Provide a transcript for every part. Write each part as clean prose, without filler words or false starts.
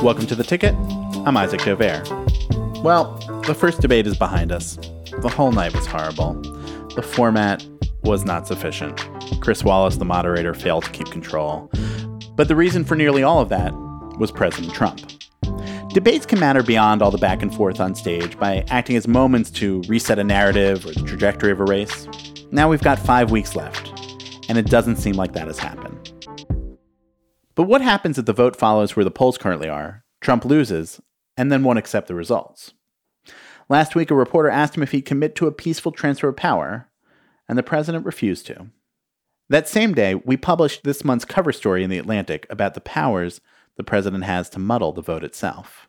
Welcome to The Ticket. I'm Isaac Dovere. Well, the first debate is behind us. The whole night was horrible. The format was not sufficient. Chris Wallace, the moderator, failed to keep control. But the reason for nearly all of that was President Trump. Debates can matter beyond all the back and forth on stage by acting as moments to reset a narrative or the trajectory of a race. Now we've got 5 weeks left, and it doesn't seem like that has happened. But what happens if the vote follows where the polls currently are, Trump loses, and then won't accept the results? Last week, a reporter asked him if he'd commit to a peaceful transfer of power, and the president refused to. That same day, we published this month's cover story in The Atlantic about the powers the president has to muddle the vote itself.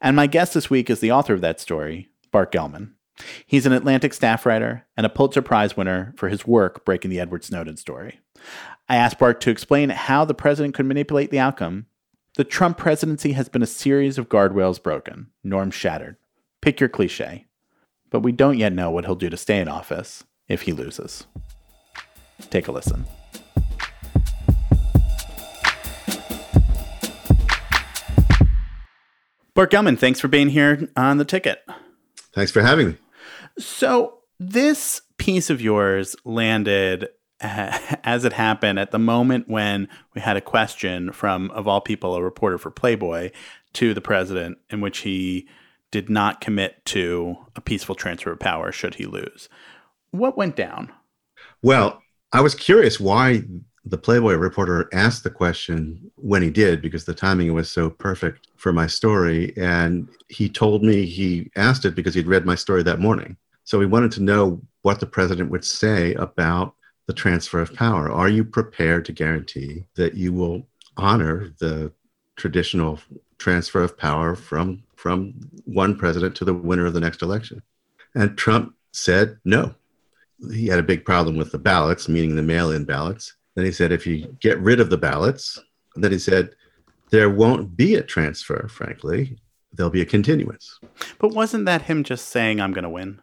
And my guest this week is the author of that story, Barton Gellman. He's an Atlantic staff writer and a Pulitzer Prize winner for his work breaking the Edward Snowden story. I asked Barton to explain how the president could manipulate the outcome. The Trump presidency has been a series of guardrails broken, norms shattered. Pick your cliche. But we don't yet know what he'll do to stay in office if he loses. Take a listen. Barton Gellman, thanks for being here on The Ticket. Thanks for having me. So this piece of yours landed, as it happened, at the moment when we had a question from, of all people, a reporter for Playboy to the president in which he did not commit to a peaceful transfer of power should he lose. What went down? Well, I was curious why the Playboy reporter asked the question when he did, because the timing was so perfect for my story. And he told me he asked it because he'd read my story that morning. So he wanted to know what the president would say about the transfer of power. Are you prepared to guarantee that you will honor the traditional transfer of power from one president to the winner of the next election? And Trump said no. He had a big problem with the ballots, meaning the mail-in ballots. Then he said, if you get rid of the ballots, then he said, there won't be a transfer, frankly. There'll be a continuance. But wasn't that him just saying, I'm going to win?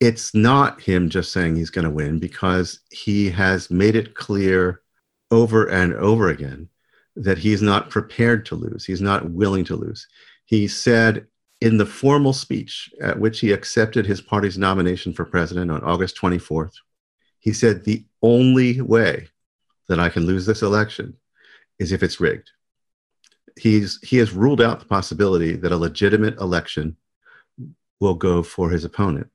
It's not him just saying he's going to win, because he has made it clear over and over again that he's not prepared to lose. He's not willing to lose. He said in the formal speech at which he accepted his party's nomination for president on August 24th, he said, the only way that I can lose this election is if it's rigged. He has ruled out the possibility that a legitimate election will go for his opponent.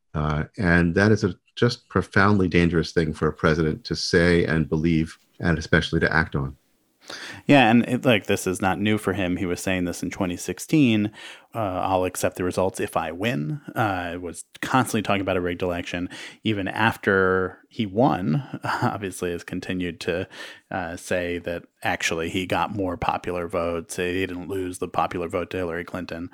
And that is a just profoundly dangerous thing for a president to say and believe, and especially to act on. Yeah, and this is not new for him. He was saying this in 2016, I'll accept the results if I win. I was constantly talking about a rigged election. Even after he won, obviously, has continued to say that actually he got more popular votes. He didn't lose the popular vote to Hillary Clinton.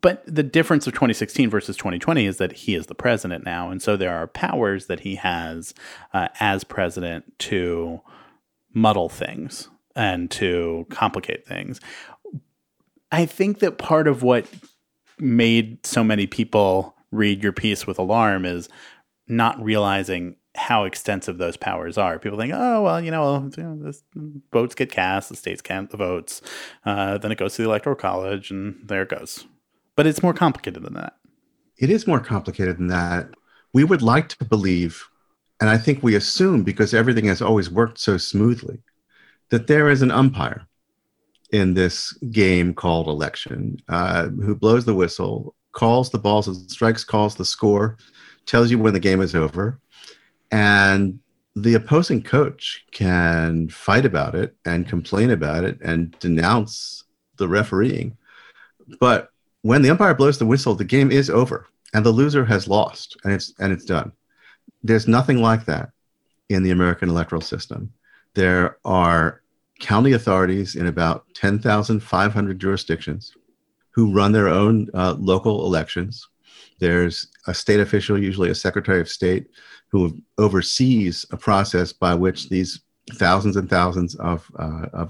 But the difference of 2016 versus 2020 is that he is the president now. And so there are powers that he has as president to muddle things and to complicate things. I think that part of what made so many people read your piece with alarm is not realizing how extensive those powers are. People think, oh, well, votes get cast, the states count the votes, then it goes to the Electoral College, and there it goes. But it's more complicated than that. It is more complicated than that. We would like to believe, and I think we assume, because everything has always worked so smoothly, that there is an umpire in this game called election who blows the whistle, calls the balls and strikes, calls the score, tells you when the game is over. And the opposing coach can fight about it and complain about it and denounce the refereeing. But when the umpire blows the whistle, the game is over and the loser has lost, and it's done. There's nothing like that in the American electoral system. There are county authorities in about 10,500 jurisdictions who run their own local elections. There's a state official, usually a secretary of state, who oversees a process by which these thousands and thousands of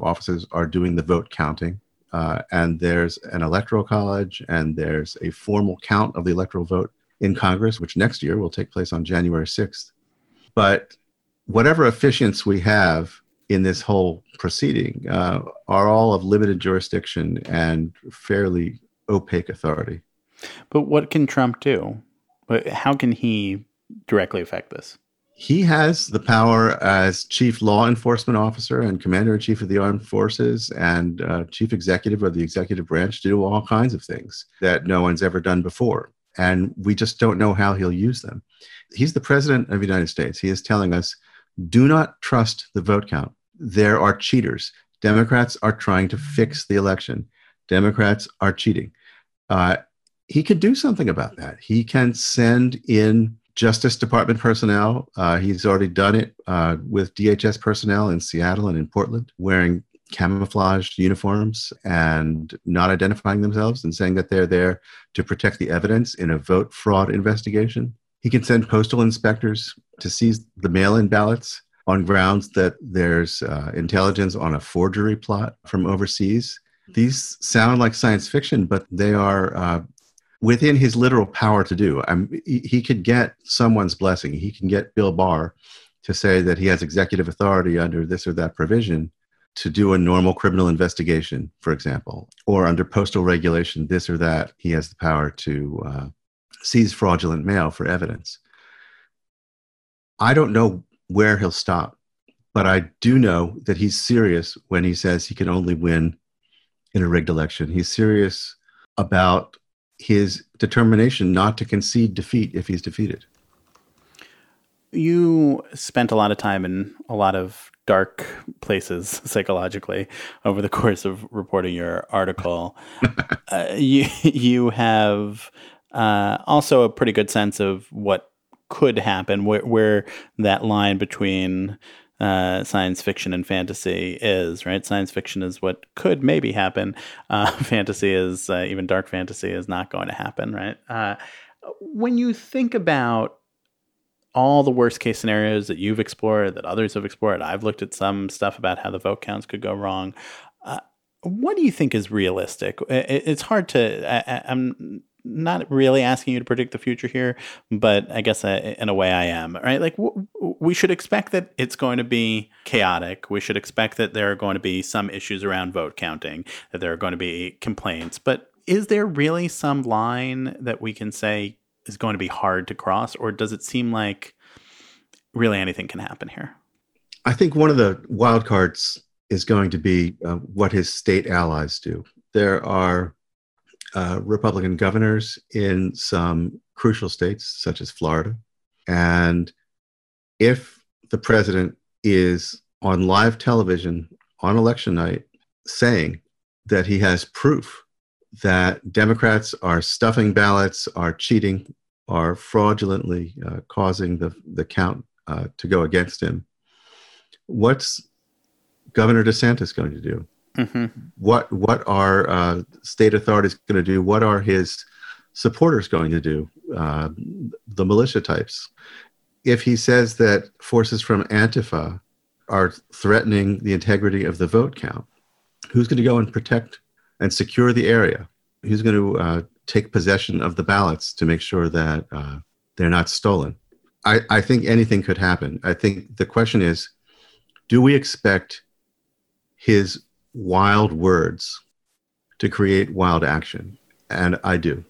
officers are doing the vote counting. And there's an electoral college, and there's a formal count of the electoral vote in Congress, which next year will take place on January 6th. But whatever officiants we have in this whole proceeding are all of limited jurisdiction and fairly opaque authority. But what can Trump do? How can he directly affect this? He has the power as chief law enforcement officer and commander-in-chief of the armed forces and chief executive of the executive branch to do all kinds of things that no one's ever done before. And we just don't know how he'll use them. He's the president of the United States. He is telling us, do not trust the vote count. There are cheaters. Democrats are trying to fix the election. Democrats are cheating. He could do something about that. He can send in Justice Department personnel. He's already done it with DHS personnel in Seattle and in Portland, wearing camouflaged uniforms and not identifying themselves and saying that they're there to protect the evidence in a vote fraud investigation. He can send postal inspectors to seize the mail-in ballots on grounds that there's intelligence on a forgery plot from overseas. These sound like science fiction, but they are within his literal power to do. He could get someone's blessing. He can get Bill Barr to say that he has executive authority under this or that provision to do a normal criminal investigation, for example, or under postal regulation, this or that. He has the power to seize fraudulent mail for evidence. I don't know where he'll stop, but I do know that he's serious when he says he can only win in a rigged election. He's serious about his determination not to concede defeat if he's defeated. You spent a lot of time in a lot of dark places psychologically over the course of reporting your article. You have... also a pretty good sense of what could happen, where that line between science fiction and fantasy is, right? Science fiction is what could maybe happen. Fantasy is, even dark fantasy is not going to happen, right? When you think about all the worst case scenarios that you've explored, that others have explored, I've looked at some stuff about how the vote counts could go wrong. What do you think is realistic? It's hard to... I'm not really asking you to predict the future here, but I guess in a way I am, right? Like we should expect that it's going to be chaotic. We should expect that there are going to be some issues around vote counting, that there are going to be complaints. But is there really some line that we can say is going to be hard to cross, or does it seem like really anything can happen here? I think one of the wild cards is going to be what his state allies do. There are Republican governors in some crucial states, such as Florida. And if the president is on live television on election night saying that he has proof that Democrats are stuffing ballots, are cheating, are fraudulently causing the count to go against him, what's Governor DeSantis going to do? Mm-hmm. What are state authorities going to do? What are his supporters going to do? The militia types. If he says that forces from Antifa are threatening the integrity of the vote count, who's going to go and protect and secure the area? Who's going to take possession of the ballots to make sure that they're not stolen? I think anything could happen. I think the question is, do we expect his wild words to create wild action? And I do.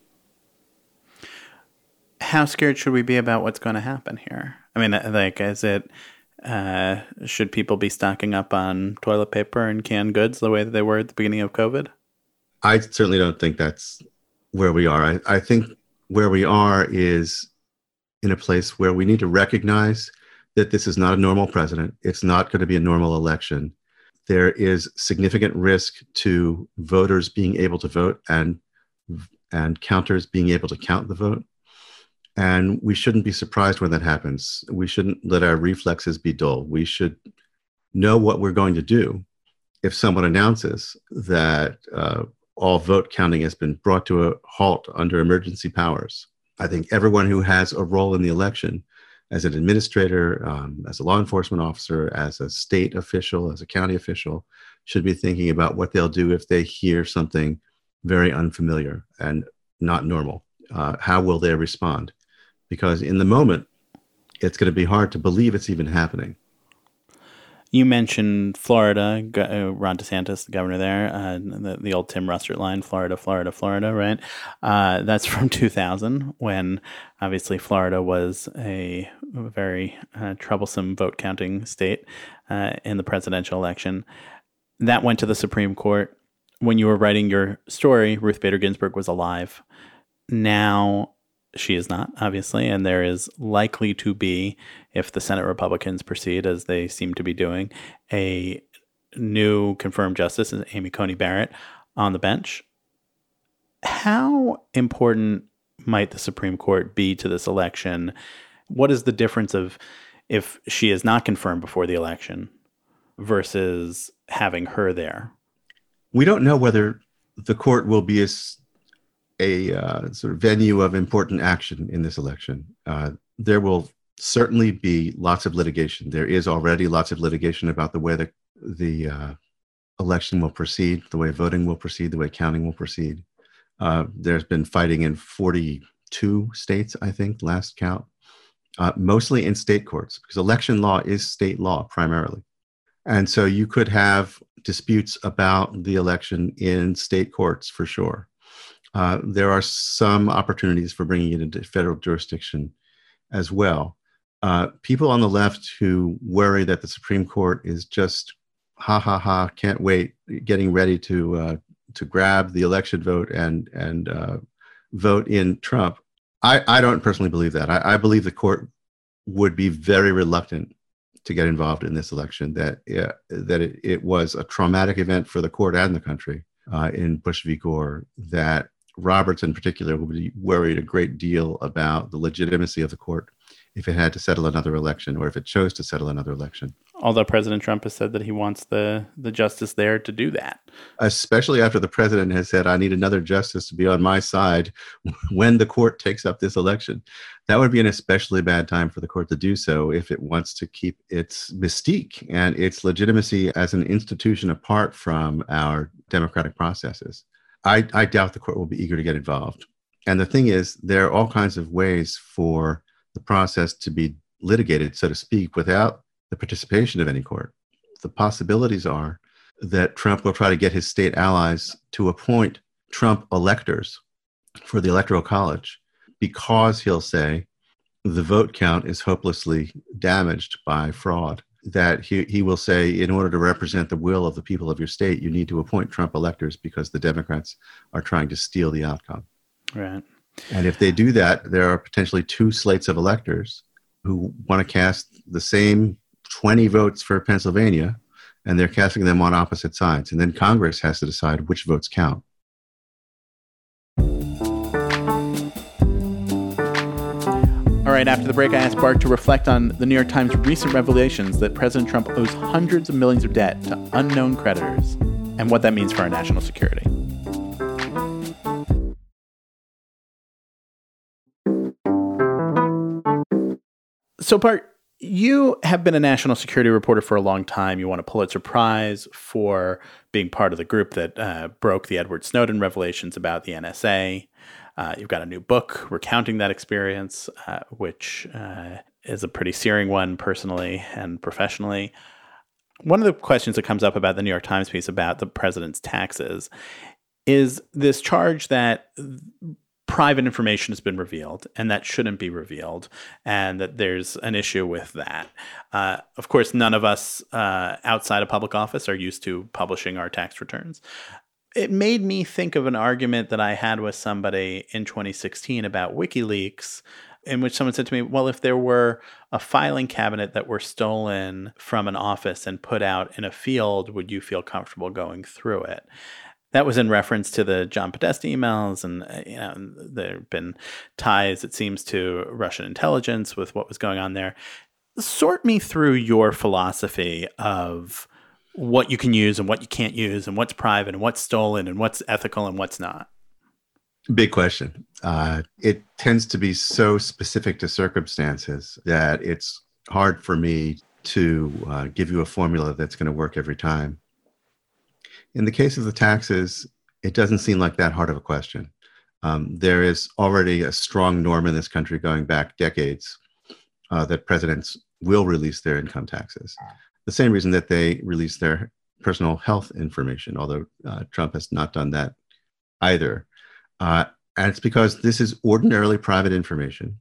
How scared should we be about what's going to happen here? I mean, like, is it, should people be stocking up on toilet paper and canned goods the way that they were at the beginning of COVID? I certainly don't think that's where we are. I think where we are is in a place where we need to recognize that this is not a normal president. It's not going to be a normal election. There is significant risk to voters being able to vote and counters being able to count the vote. And we shouldn't be surprised when that happens. We shouldn't let our reflexes be dull. We should know what we're going to do if someone announces that all vote counting has been brought to a halt under emergency powers. I think everyone who has a role in the election, as an administrator, as a law enforcement officer, as a state official, as a county official, should be thinking about what they'll do if they hear something very unfamiliar and not normal. How will they respond? Because in the moment, it's going to be hard to believe it's even happening. You mentioned Florida, Ron DeSantis, the governor there, the old Tim Russert line, Florida, Florida, Florida, right? That's from 2000, when obviously Florida was a very troublesome vote counting state in the presidential election. That went to the Supreme Court. When you were writing your story, Ruth Bader Ginsburg was alive. Now she is not, obviously, and there is likely to be, if the Senate Republicans proceed as they seem to be doing, a new confirmed justice, Amy Coney Barrett, on the bench. How important might the Supreme Court be to this election? What is the difference of if she is not confirmed before the election versus having her there? We don't know whether the court will be a sort of venue of important action in this election. There will certainly be lots of litigation. There is already lots of litigation about the way the election will proceed, the way voting will proceed, the way counting will proceed. There's been fighting in 42 states, I think, last count, mostly in state courts, because election law is state law primarily. And so you could have disputes about the election in state courts for sure. There are some opportunities for bringing it into federal jurisdiction as well. People on the left who worry that the Supreme Court is just, can't wait, getting ready to grab the election vote and vote in Trump. I don't personally believe that. I believe the court would be very reluctant to get involved in this election, that it was a traumatic event for the court and the country in Bush v. Gore, that Roberts in particular would be worried a great deal about the legitimacy of the court if it had to settle another election, or if it chose to settle another election. Although President Trump has said that he wants the justice there to do that. Especially after the president has said, I need another justice to be on my side when the court takes up this election. That would be an especially bad time for the court to do so if it wants to keep its mystique and its legitimacy as an institution apart from our democratic processes. I doubt the court will be eager to get involved. And the thing is, there are all kinds of ways for the process to be litigated, so to speak, without the participation of any court. The possibilities are that Trump will try to get his state allies to appoint Trump electors for the Electoral College, because he'll say the vote count is hopelessly damaged by fraud. That he will say, in order to represent the will of the people of your state, you need to appoint Trump electors because the Democrats are trying to steal the outcome. Right. And if they do that, there are potentially two slates of electors who want to cast the same 20 votes for Pennsylvania, and they're casting them on opposite sides. And then Congress has to decide which votes count. All right, after the break, I asked Bart to reflect on the New York Times' recent revelations that President Trump owes hundreds of millions of debt to unknown creditors and what that means for our national security. So, Bart, you have been a national security reporter for a long time. You won a Pulitzer Prize for being part of the group that broke the Edward Snowden revelations about the NSA. You've got a new book recounting that experience, which is a pretty searing one personally and professionally. One of the questions that comes up about the New York Times piece about the president's taxes is this charge that private information has been revealed and that shouldn't be revealed, and that there's an issue with that. Of course, none of us outside of public office are used to publishing our tax returns. It made me think of an argument that I had with somebody in 2016 about WikiLeaks, in which someone said to me, well, if there were a filing cabinet that were stolen from an office and put out in a field, would you feel comfortable going through it? That was in reference to the John Podesta emails, and there have been ties, it seems, to Russian intelligence with what was going on there. Sort me through your philosophy of what you can use and what you can't use, and what's private and what's stolen and what's ethical and what's not? Big question. It tends to be so specific to circumstances that it's hard for me to give you a formula that's going to work every time. In the case of the taxes, it doesn't seem like that hard of a question. There is already a strong norm in this country going back decades that presidents will release their income taxes. the same reason that they released their personal health information, although Trump has not done that either. And it's because this is ordinarily private information,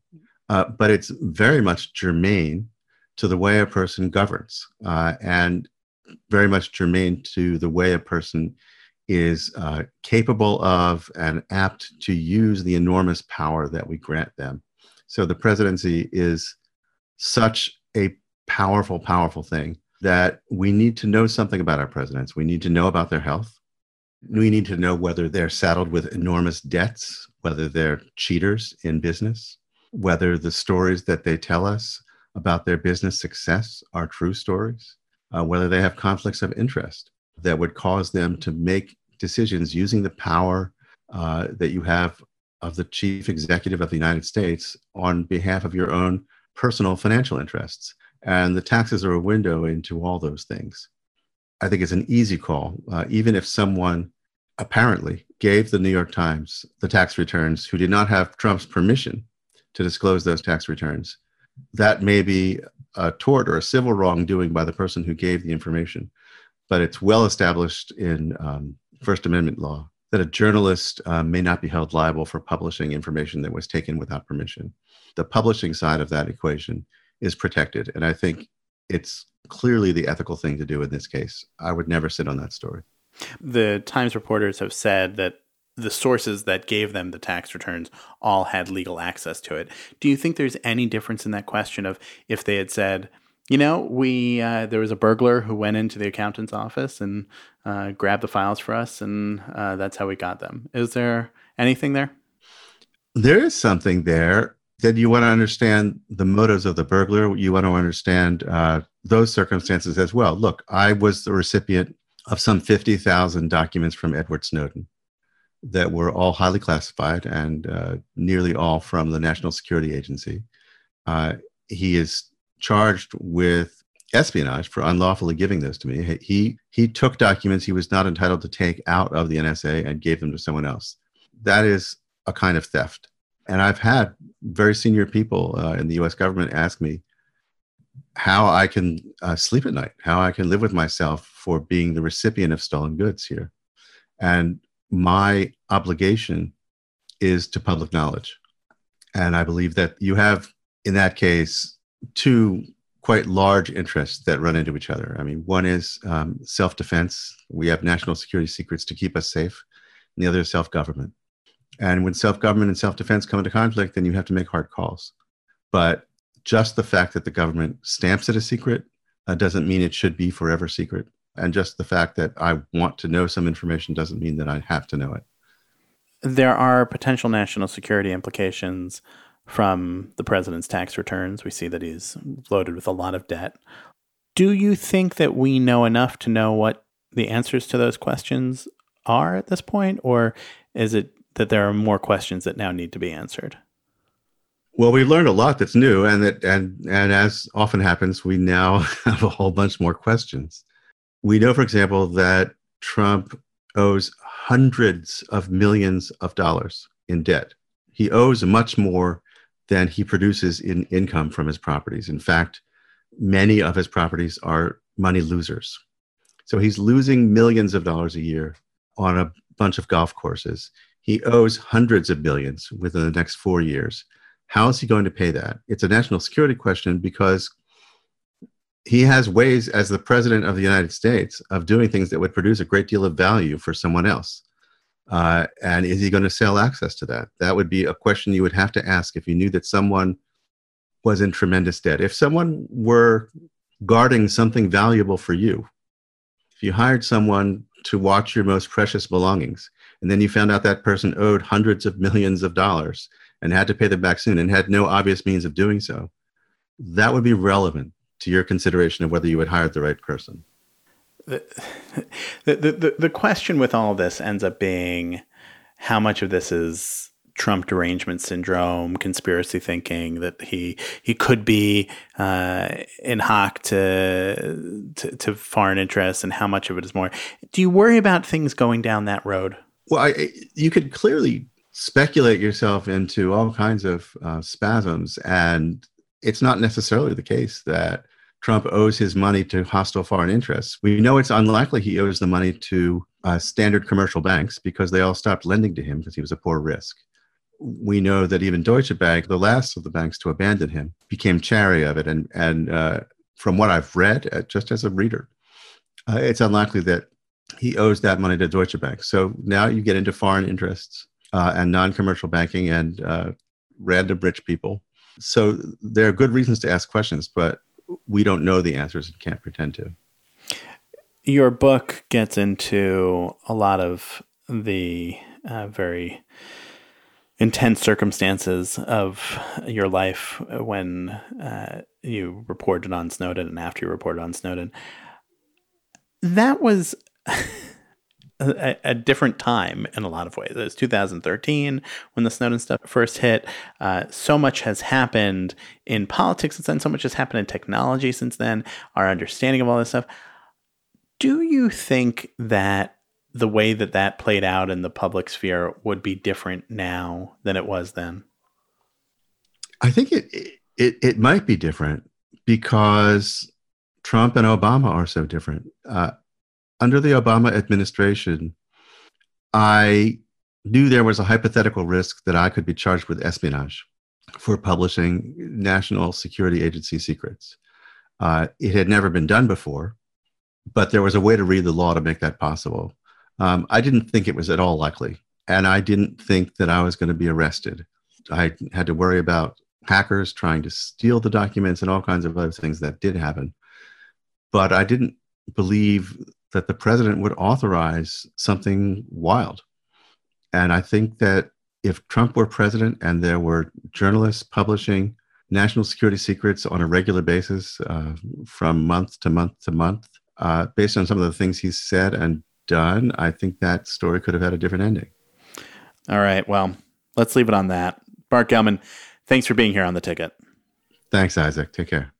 but it's very much germane to the way a person governs and very much germane to the way a person is capable of and apt to use the enormous power that we grant them. So the presidency is such a powerful, powerful thing that we need to know something about our presidents. We need to know about their health. We need to know whether they're saddled with enormous debts, whether they're cheaters in business, whether the stories that they tell us about their business success are true stories, whether they have conflicts of interest that would cause them to make decisions using the power that you have of the chief executive of the United States on behalf of your own personal financial interests. And the taxes are a window into all those things. I think it's an easy call, even if someone apparently gave the New York Times the tax returns who did not have Trump's permission to disclose those tax returns. That may be a tort or a civil wrongdoing by the person who gave the information. But it's well established in First Amendment law that a journalist may not be held liable for publishing information that was taken without permission. The publishing side of that equation is protected. And I think it's clearly the ethical thing to do in this case. I would never sit on that story. The Times reporters have said that the sources that gave them the tax returns all had legal access to it. Do you think there's any difference in that question of if they had said, you know, there was a burglar who went into the accountant's office and grabbed the files for us, and that's how we got them. Is there anything there? There is something there that you want to understand the motives of the burglar. You want to understand those circumstances as well. Look, I was the recipient of some 50,000 documents from Edward Snowden that were all highly classified and nearly all from the National Security Agency. He is charged with espionage for unlawfully giving those to me. He took documents he was not entitled to take out of the NSA and gave them to someone else. That is a kind of theft. And I've had very senior people in the U.S. government ask me how I can sleep at night, how I can live with myself for being the recipient of stolen goods here. And my obligation is to public knowledge. And I believe that you have, in that case, two quite large interests that run into each other. I mean, one is self-defense. We have national security secrets to keep us safe. And the other is self-government. And when self-government and self-defense come into conflict, then you have to make hard calls. But just the fact that the government stamps it a secret doesn't mean it should be forever secret. And just the fact that I want to know some information doesn't mean that I have to know it. There are potential national security implications from the president's tax returns. We see that he's loaded with a lot of debt. Do you think that we know enough to know what the answers to those questions are at this point? Or is it that there are more questions that now need to be answered? Well, we've learned a lot that's new, and as often happens, we now have a whole bunch more questions. We know, for example, that Trump owes hundreds of millions of dollars in debt. He owes much more than he produces in income from his properties. In fact, many of his properties are money losers. So he's losing millions of dollars a year on a bunch of golf courses. He owes hundreds of billions within the next 4 years. How is he going to pay that? It's a national security question because he has ways as the president of the United States of doing things that would produce a great deal of value for someone else. And is he going to sell access to that? That would be a question you would have to ask if you knew that someone was in tremendous debt. If someone were guarding something valuable for you, if you hired someone to watch your most precious belongings, and then you found out that person owed hundreds of millions of dollars and had to pay them back soon and had no obvious means of doing so, that would be relevant to your consideration of whether you had hired the right person. The question with all of this ends up being how much of this is Trump derangement syndrome, conspiracy thinking, that he could be in hoc to foreign interests, and how much of it is more. Do you worry about things going down that road? Well, you could clearly speculate yourself into all kinds of spasms, and it's not necessarily the case that Trump owes his money to hostile foreign interests. We know it's unlikely he owes the money to standard commercial banks because they all stopped lending to him because he was a poor risk. We know that even Deutsche Bank, the last of the banks to abandon him, became chary of it. And from what I've read, just as a reader, it's unlikely that he owes that money to Deutsche Bank. So now you get into foreign interests and non-commercial banking and random rich people. So there are good reasons to ask questions, but we don't know the answers and can't pretend to. Your book gets into a lot of the very intense circumstances of your life when you reported on Snowden and after you reported on Snowden. That was a different time in a lot of ways. It was 2013 when the Snowden stuff first hit. So much has happened in politics since then. So much has happened in technology since then, our understanding of all this stuff. Do you think that the way that that played out in the public sphere would be different now than it was then? I think it might be different because Trump and Obama are so different. Under the Obama administration, I knew there was a hypothetical risk that I could be charged with espionage for publishing National Security Agency secrets. It had never been done before, but there was a way to read the law to make that possible. I didn't think it was at all likely, and I didn't think that I was going to be arrested. I had to worry about hackers trying to steal the documents and all kinds of other things that did happen. But I didn't believe that the president would authorize something wild. And I think that if Trump were president and there were journalists publishing national security secrets on a regular basis from month to month to month, based on some of the things he's said and done, I think that story could have had a different ending. All right. Well, let's leave it on that. Bart Gellman, thanks for being here on The Ticket. Thanks, Isaac. Take care.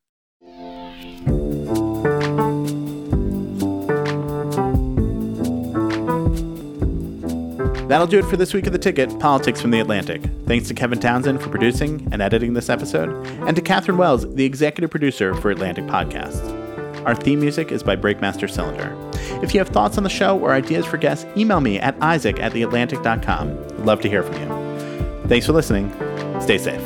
That'll do it for this week of The Ticket, Politics from the Atlantic. Thanks to Kevin Townsend for producing and editing this episode, and to Catherine Wells, the executive producer for Atlantic Podcasts. Our theme music is by Breakmaster Cylinder. If you have thoughts on the show or ideas for guests, email me at isaac@theatlantic.com. I'd love to hear from you. Thanks for listening. Stay safe.